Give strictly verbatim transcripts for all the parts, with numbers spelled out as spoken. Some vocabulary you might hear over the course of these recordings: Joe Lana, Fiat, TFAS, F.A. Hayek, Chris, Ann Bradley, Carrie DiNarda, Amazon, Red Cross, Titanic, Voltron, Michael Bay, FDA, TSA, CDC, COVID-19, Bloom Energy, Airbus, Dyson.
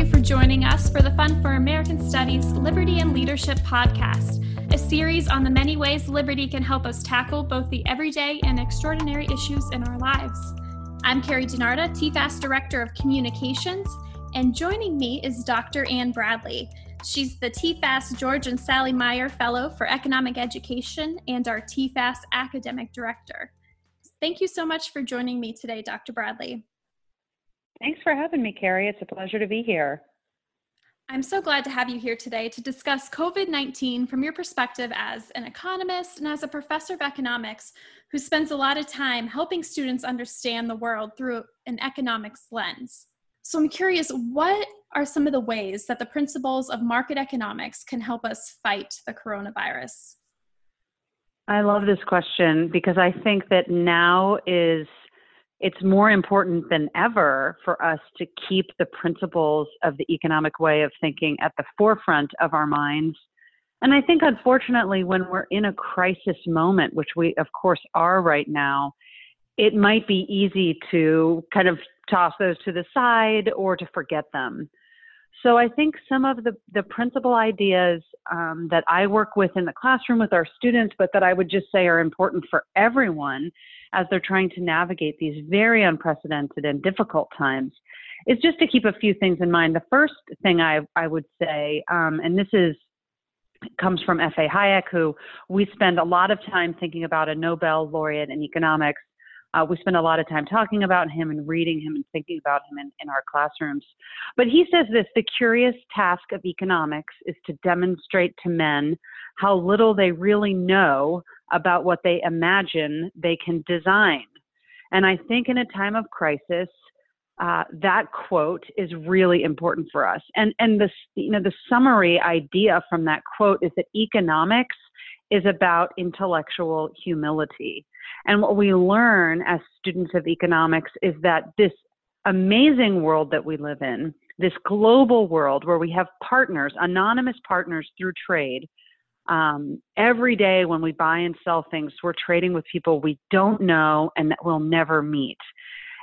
you for joining us for the Fund for American Studies Liberty and Leadership podcast, a series on the many ways liberty can help us tackle both the everyday and extraordinary issues in our lives. I'm Carrie DiNarda, T F A S Director of Communications, and joining me is Doctor Ann Bradley. She's the T F A S George and Sally Meyer Fellow for Economic Education and our T F A S Academic Director. Thank you so much for joining me today, Doctor Bradley. Thanks for having me, Carrie. It's a pleasure to be here. I'm so glad to have you here today to discuss COVID nineteen from your perspective as an economist and as a professor of economics who spends a lot of time helping students understand the world through an economics lens. So I'm curious, what are some of the ways that the principles of market economics can help us fight the coronavirus? I love this question because I think that now is it's more important than ever for us to keep the principles of the economic way of thinking at the forefront of our minds. And I think, unfortunately, when we're in a crisis moment, which we, of course, are right now, it might be easy to kind of toss those to the side or to forget them. So I think some of the, the principal ideas um, that I work with in the classroom with our students, but that I would just say are important for everyone as they're trying to navigate these very unprecedented and difficult times, is just to keep a few things in mind. The first thing I, I would say, um, and this is comes from F A Hayek, who we spend a lot of time thinking about, a Nobel laureate in economics. Uh, we spend a lot of time talking about him and reading him and thinking about him in, in our classrooms. But he says this: the curious task of economics is to demonstrate to men how little they really know about what they imagine they can design. And I think in a time of crisis, uh, that quote is really important for us. And and the you know the summary idea from that quote is that economics is about intellectual humility. And what we learn as students of economics is that this amazing world that we live in, this global world where we have partners, anonymous partners through trade, um, every day when we buy and sell things, we're trading with people we don't know and that we'll never meet.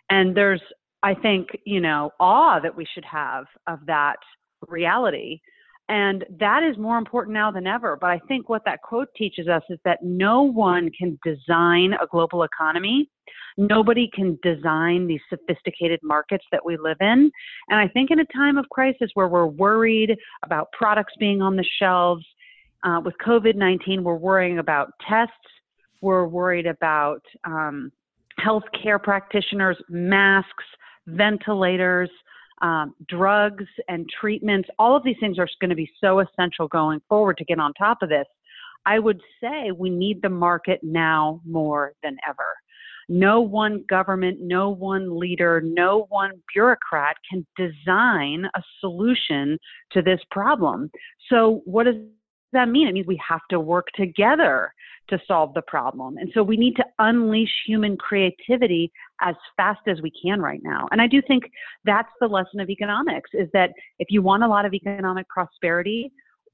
And there's, I think, you know, awe that we should have of that reality. And that is more important now than ever. But I think what that quote teaches us is that no one can design a global economy. Nobody can design these sophisticated markets that we live in. And I think in a time of crisis where we're worried about products being on the shelves, uh, with COVID nineteen, we're worrying about tests. We're worried about um, healthcare practitioners, masks, ventilators, Um, drugs and treatments. All of these things are going to be so essential going forward to get on top of this. I would say we need the market now more than ever. No one government, no one leader, no one bureaucrat can design a solution to this problem. So what does that mean? It means we have to work together to solve the problem. And so we need to unleash human creativity as fast as we can right now. And I do think that's the lesson of economics, is that if you want a lot of economic prosperity,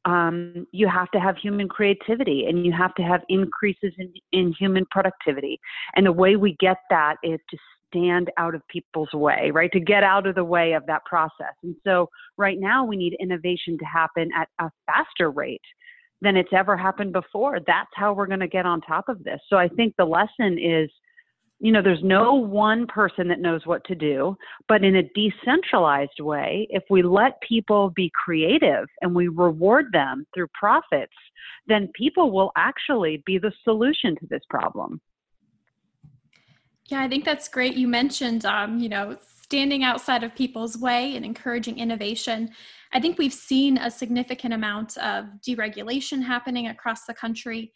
um, you have to have human creativity and you have to have increases in, in human productivity. And the way we get that is to stand out of people's way, right? To get out of the way of that process. And so right now we need innovation to happen at a faster rate than it's ever happened before. That's how we're going to get on top of this. So I think the lesson is, you know, there's no one person that knows what to do, but in a decentralized way, if we let people be creative and we reward them through profits, then people will actually be the solution to this problem. Yeah, I think that's great. You mentioned, um, you know, standing outside of people's way and encouraging innovation. I think we've seen a significant amount of deregulation happening across the country.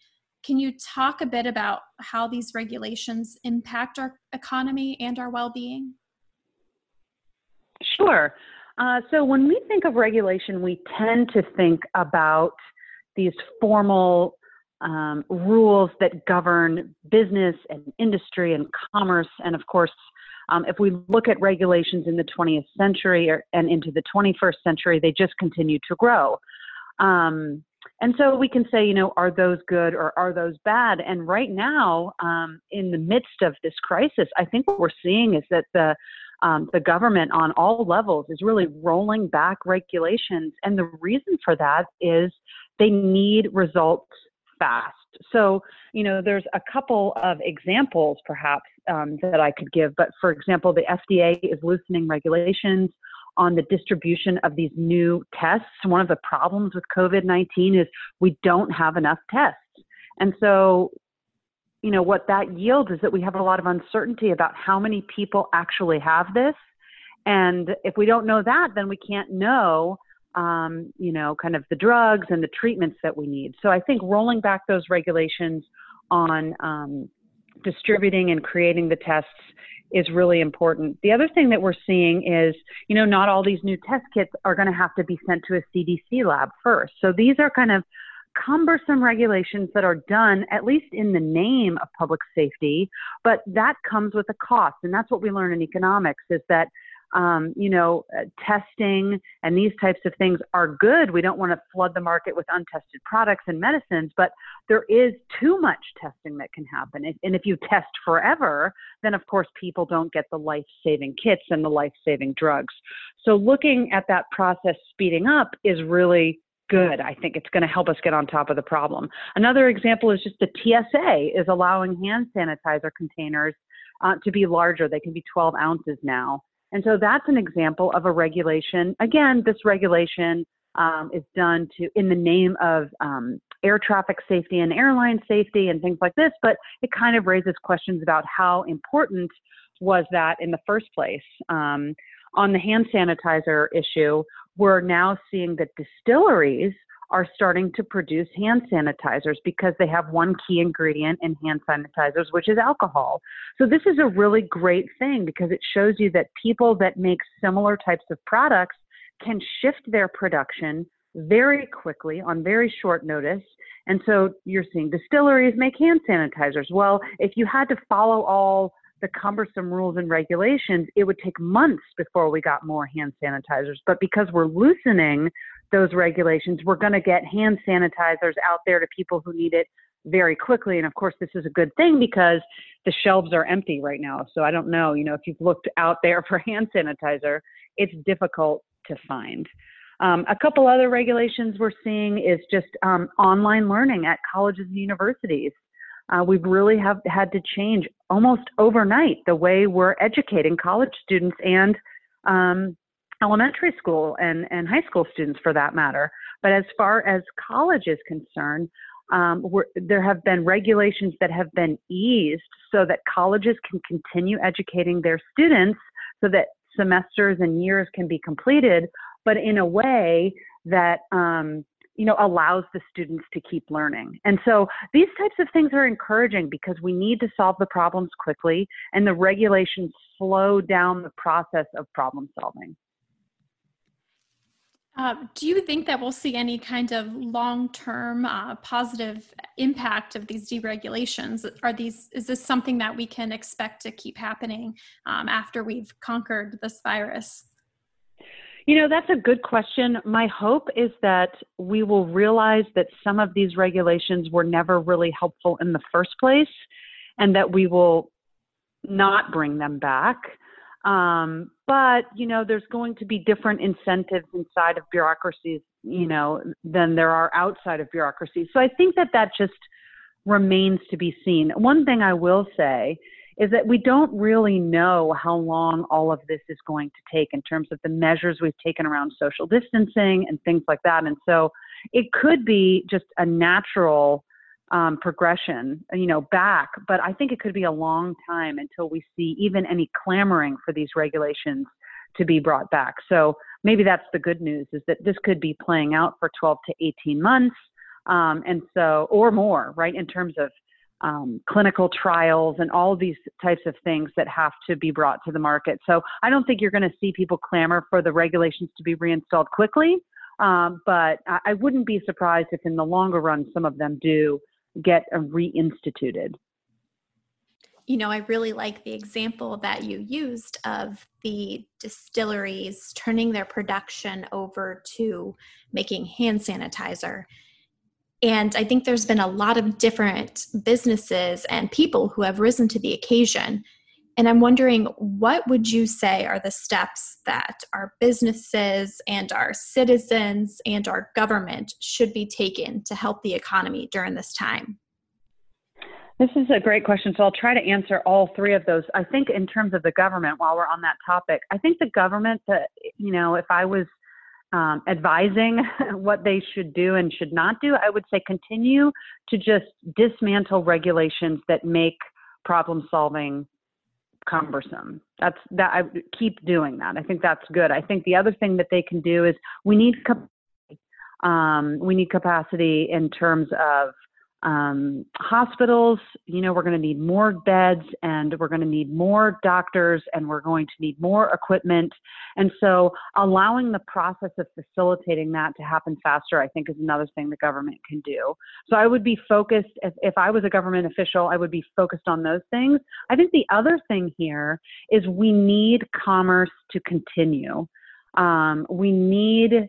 Can you talk a bit about how these regulations impact our economy and our well-being? Sure. Uh, so when we think of regulation, we tend to think about these formal um, rules that govern business and industry and commerce. And of course, Um, if we look at regulations in the twentieth century or, and into the twenty-first century, they just continue to grow. Um, and so we can say, you know, are those good or are those bad? And right now, um, in the midst of this crisis, I think what we're seeing is that the um, the government on all levels is really rolling back regulations. And the reason for that is they need results fast. So, you know, there's a couple of examples perhaps um, that I could give. But for example, the F D A is loosening regulations on the distribution of these new tests. One of the problems with COVID nineteen is we don't have enough tests. And so, you know, what that yields is that we have a lot of uncertainty about how many people actually have this. And if we don't know that, then we can't know, um, you know, kind of the drugs and the treatments that we need. So I think rolling back those regulations on um, distributing and creating the tests is really important. The other thing that we're seeing is, you know, not all these new test kits are going to have to be sent to a C D C lab first. So these are kind of cumbersome regulations that are done, at least in the name of public safety, but that comes with a cost. And that's what we learn in economics, is that, um, you know, uh, testing and these types of things are good. We don't want to flood the market with untested products and medicines, but there is too much testing that can happen. If, and if you test forever, then of course people don't get the life-saving kits and the life-saving drugs. So looking at that process speeding up is really good. I think it's going to help us get on top of the problem. Another example is just the T S A is allowing hand sanitizer containers uh, to be larger. They can be twelve ounces now. And so that's an example of a regulation. Again, this regulation um, is done to in the name of um, air traffic safety and airline safety and things like this, but it kind of raises questions about how important was that in the first place. Um, on the hand sanitizer issue, we're now seeing that distilleries are starting to produce hand sanitizers because they have one key ingredient in hand sanitizers, which is alcohol. So this is a really great thing because it shows you that people that make similar types of products can shift their production very quickly on very short notice. And so you're seeing distilleries make hand sanitizers. Well, if you had to follow all the cumbersome rules and regulations, it would take months before we got more hand sanitizers. But because we're loosening those regulations, we're going to get hand sanitizers out there to people who need it very quickly. And of course, this is a good thing because the shelves are empty right now. So I don't know, you know, if you've looked out there for hand sanitizer, it's difficult to find. Um, a couple other regulations we're seeing is just um, online learning at colleges and universities. Uh, we've really have had to change almost overnight the way we're educating college students and um, elementary school and, and high school students for that matter. But as far as college is concerned, um, we're, there have been regulations that have been eased so that colleges can continue educating their students so that semesters and years can be completed, but in a way that um, you know, allows the students to keep learning. And so these types of things are encouraging because we need to solve the problems quickly, and the regulations slow down the process of problem solving. Uh, do you think that we'll see any kind of long-term uh, positive impact of these deregulations? Are these, is this something that we can expect to keep happening um, after we've conquered this virus? You know, that's a good question. My hope is that we will realize that some of these regulations were never really helpful in the first place, and that we will not bring them back. Um, but, you know, there's going to be different incentives inside of bureaucracies, you know, than there are outside of bureaucracies. So I think that that just remains to be seen. One thing I will say is that we don't really know how long all of this is going to take in terms of the measures we've taken around social distancing and things like that. And so it could be just a natural um, progression, you know, back, but I think it could be a long time until we see even any clamoring for these regulations to be brought back. So maybe that's the good news, is that this could be playing out for twelve to eighteen months um, and so, or more, right, in terms of Um, clinical trials and all these types of things that have to be brought to the market. So I don't think you're going to see people clamor for the regulations to be reinstalled quickly, um, but I, I wouldn't be surprised if in the longer run, some of them do get uh, reinstituted. You know, I really like the example that you used of the distilleries turning their production over to making hand sanitizer. And I think there's been a lot of different businesses and people who have risen to the occasion. And I'm wondering, what would you say are the steps that our businesses and our citizens and our government should be taking to help the economy during this time? This is a great question. So I'll try to answer all three of those. I think in terms of the government, while we're on that topic, I think the government, that, you know, if I was um, advising what they should do and should not do, I would say continue to just dismantle regulations that make problem solving cumbersome. That's that I keep doing that. I think that's good. I think the other thing that they can do is we need, um, we need capacity in terms of um, hospitals. You know, we're going to need more beds, and we're going to need more doctors, and we're going to need more equipment. And so allowing the process of facilitating that to happen faster, I think, is another thing the government can do. So I would be focused, if, if I was a government official, I would be focused on those things. I think the other thing here is we need commerce to continue. Um, we need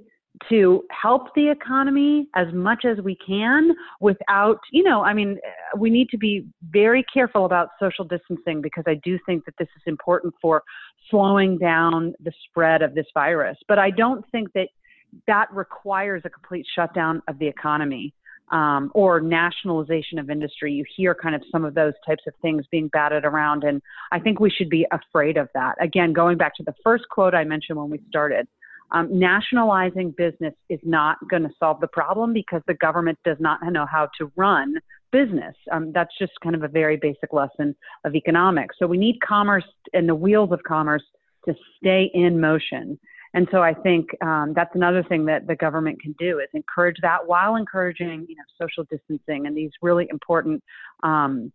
to help the economy as much as we can without, you know, I mean, we need to be very careful about social distancing, because I do think that this is important for slowing down the spread of this virus. But I don't think that that requires a complete shutdown of the economy um, or nationalization of industry. You hear kind of some of those types of things being batted around, and I think we should be afraid of that. Again, going back to the first quote I mentioned when we started, Um, nationalizing business is not going to solve the problem, because the government does not know how to run business. Um, that's just kind of a very basic lesson of economics. So we need commerce and the wheels of commerce to stay in motion. And so I think um, that's another thing that the government can do, is encourage that while encouraging, you know, social distancing and these really important um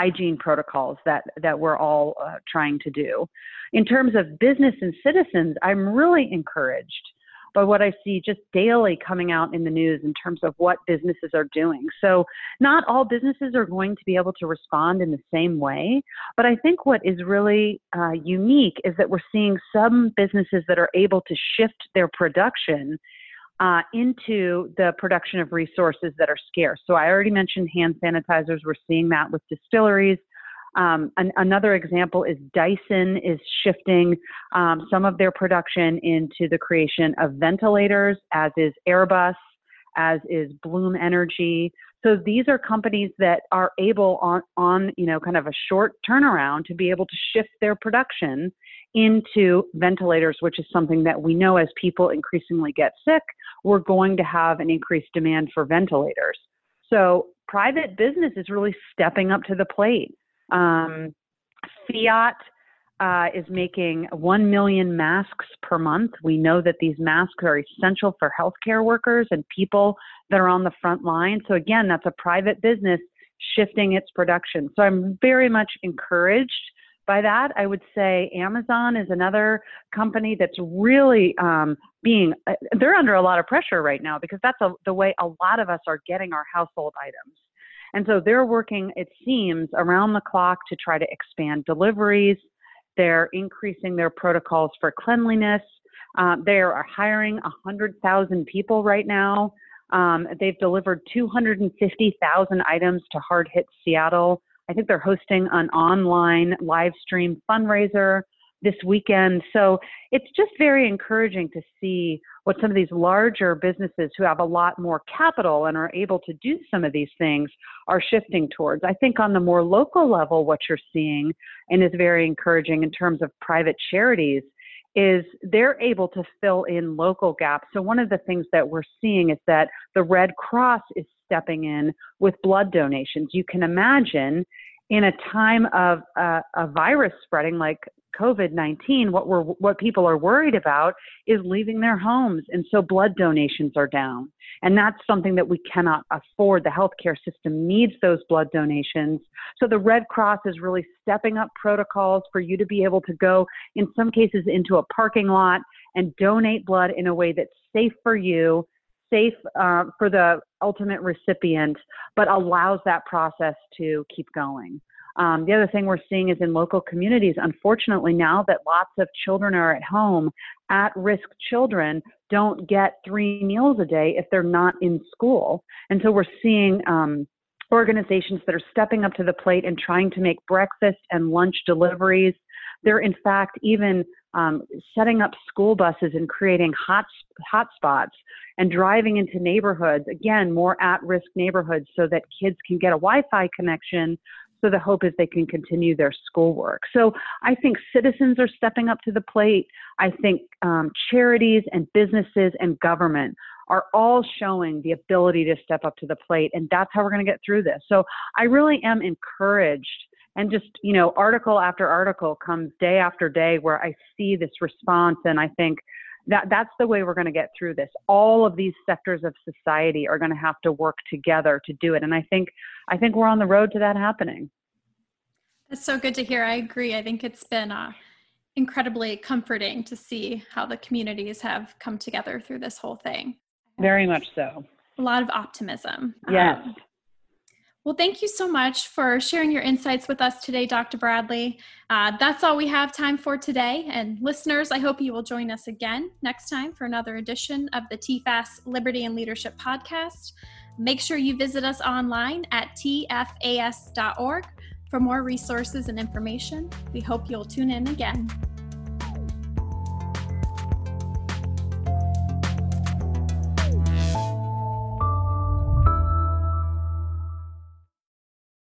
hygiene protocols that, that we're all uh, trying to do. In terms of business and citizens, I'm really encouraged by what I see just daily coming out in the news in terms of what businesses are doing. So not all businesses are going to be able to respond in the same way, but I think what is really uh, unique is that we're seeing some businesses that are able to shift their production Uh, into the production of resources that are scarce. So I already mentioned hand sanitizers. We're seeing that with distilleries. Um, an, another example is Dyson is shifting um, some of their production into the creation of ventilators, as is Airbus, as is Bloom Energy. So these are companies that are able on, on, you know, kind of a short turnaround to be able to shift their production into ventilators, which is something that we know as people increasingly get sick, we're going to have an increased demand for ventilators. So private business is really stepping up to the plate. Um, Fiat uh, is making one million masks per month. We know that these masks are essential for healthcare workers and people that are on the front line. So again, that's a private business shifting its production. So I'm very much encouraged by that. I would say Amazon is another company that's really um, being, they're under a lot of pressure right now, because that's a, the way a lot of us are getting our household items. And so they're working, it seems, around the clock to try to expand deliveries. They're increasing their protocols for cleanliness. Uh, they are hiring one hundred thousand people right now. Um, they've delivered two hundred fifty thousand items to hard-hit Seattle. I think they're hosting an online live stream fundraiser this weekend. So it's just very encouraging to see what some of these larger businesses who have a lot more capital and are able to do some of these things are shifting towards. I think on the more local level, what you're seeing, and is very encouraging in terms of private charities, is they're able to fill in local gaps. So one of the things that we're seeing is that the Red Cross is stepping in with blood donations. You can imagine in a time of uh, a virus spreading like COVID nineteen, what we're what people are worried about is leaving their homes. And so blood donations are down. And that's something that we cannot afford. The healthcare system needs those blood donations. So the Red Cross is really stepping up protocols for you to be able to go, in some cases, into a parking lot and donate blood in a way that's safe for you, safe uh, for the ultimate recipient, but allows that process to keep going. Um, the other thing we're seeing is in local communities, unfortunately, now that lots of children are at home, at-risk children don't get three meals a day if they're not in school. And so we're seeing um, organizations that are stepping up to the plate and trying to make breakfast and lunch deliveries. They're, in fact, even um, setting up school buses and creating hot, hot spots and driving into neighborhoods, again, more at-risk neighborhoods, so that kids can get a Wi-Fi connection. So the hope is they can continue their schoolwork. So I think citizens are stepping up to the plate. I think um, charities and businesses and government are all showing the ability to step up to the plate. And that's how we're going to get through this. So I really am encouraged. And just, you know, article after article comes day after day where I see this response. And I think that that's the way we're going to get through this. All of these sectors of society are going to have to work together to do it. And I think, I think we're on the road to that happening. That's so good to hear. I agree. I think it's been uh, incredibly comforting to see how the communities have come together through this whole thing. Very much so. A lot of optimism. Yes. Um, Well, thank you so much for sharing your insights with us today, Doctor Bradley. Uh, that's all we have time for today. And listeners, I hope you will join us again next time for another edition of the T F A S Liberty and Leadership Podcast. Make sure you visit us online at T F A S dot org for more resources and information. We hope you'll tune in again.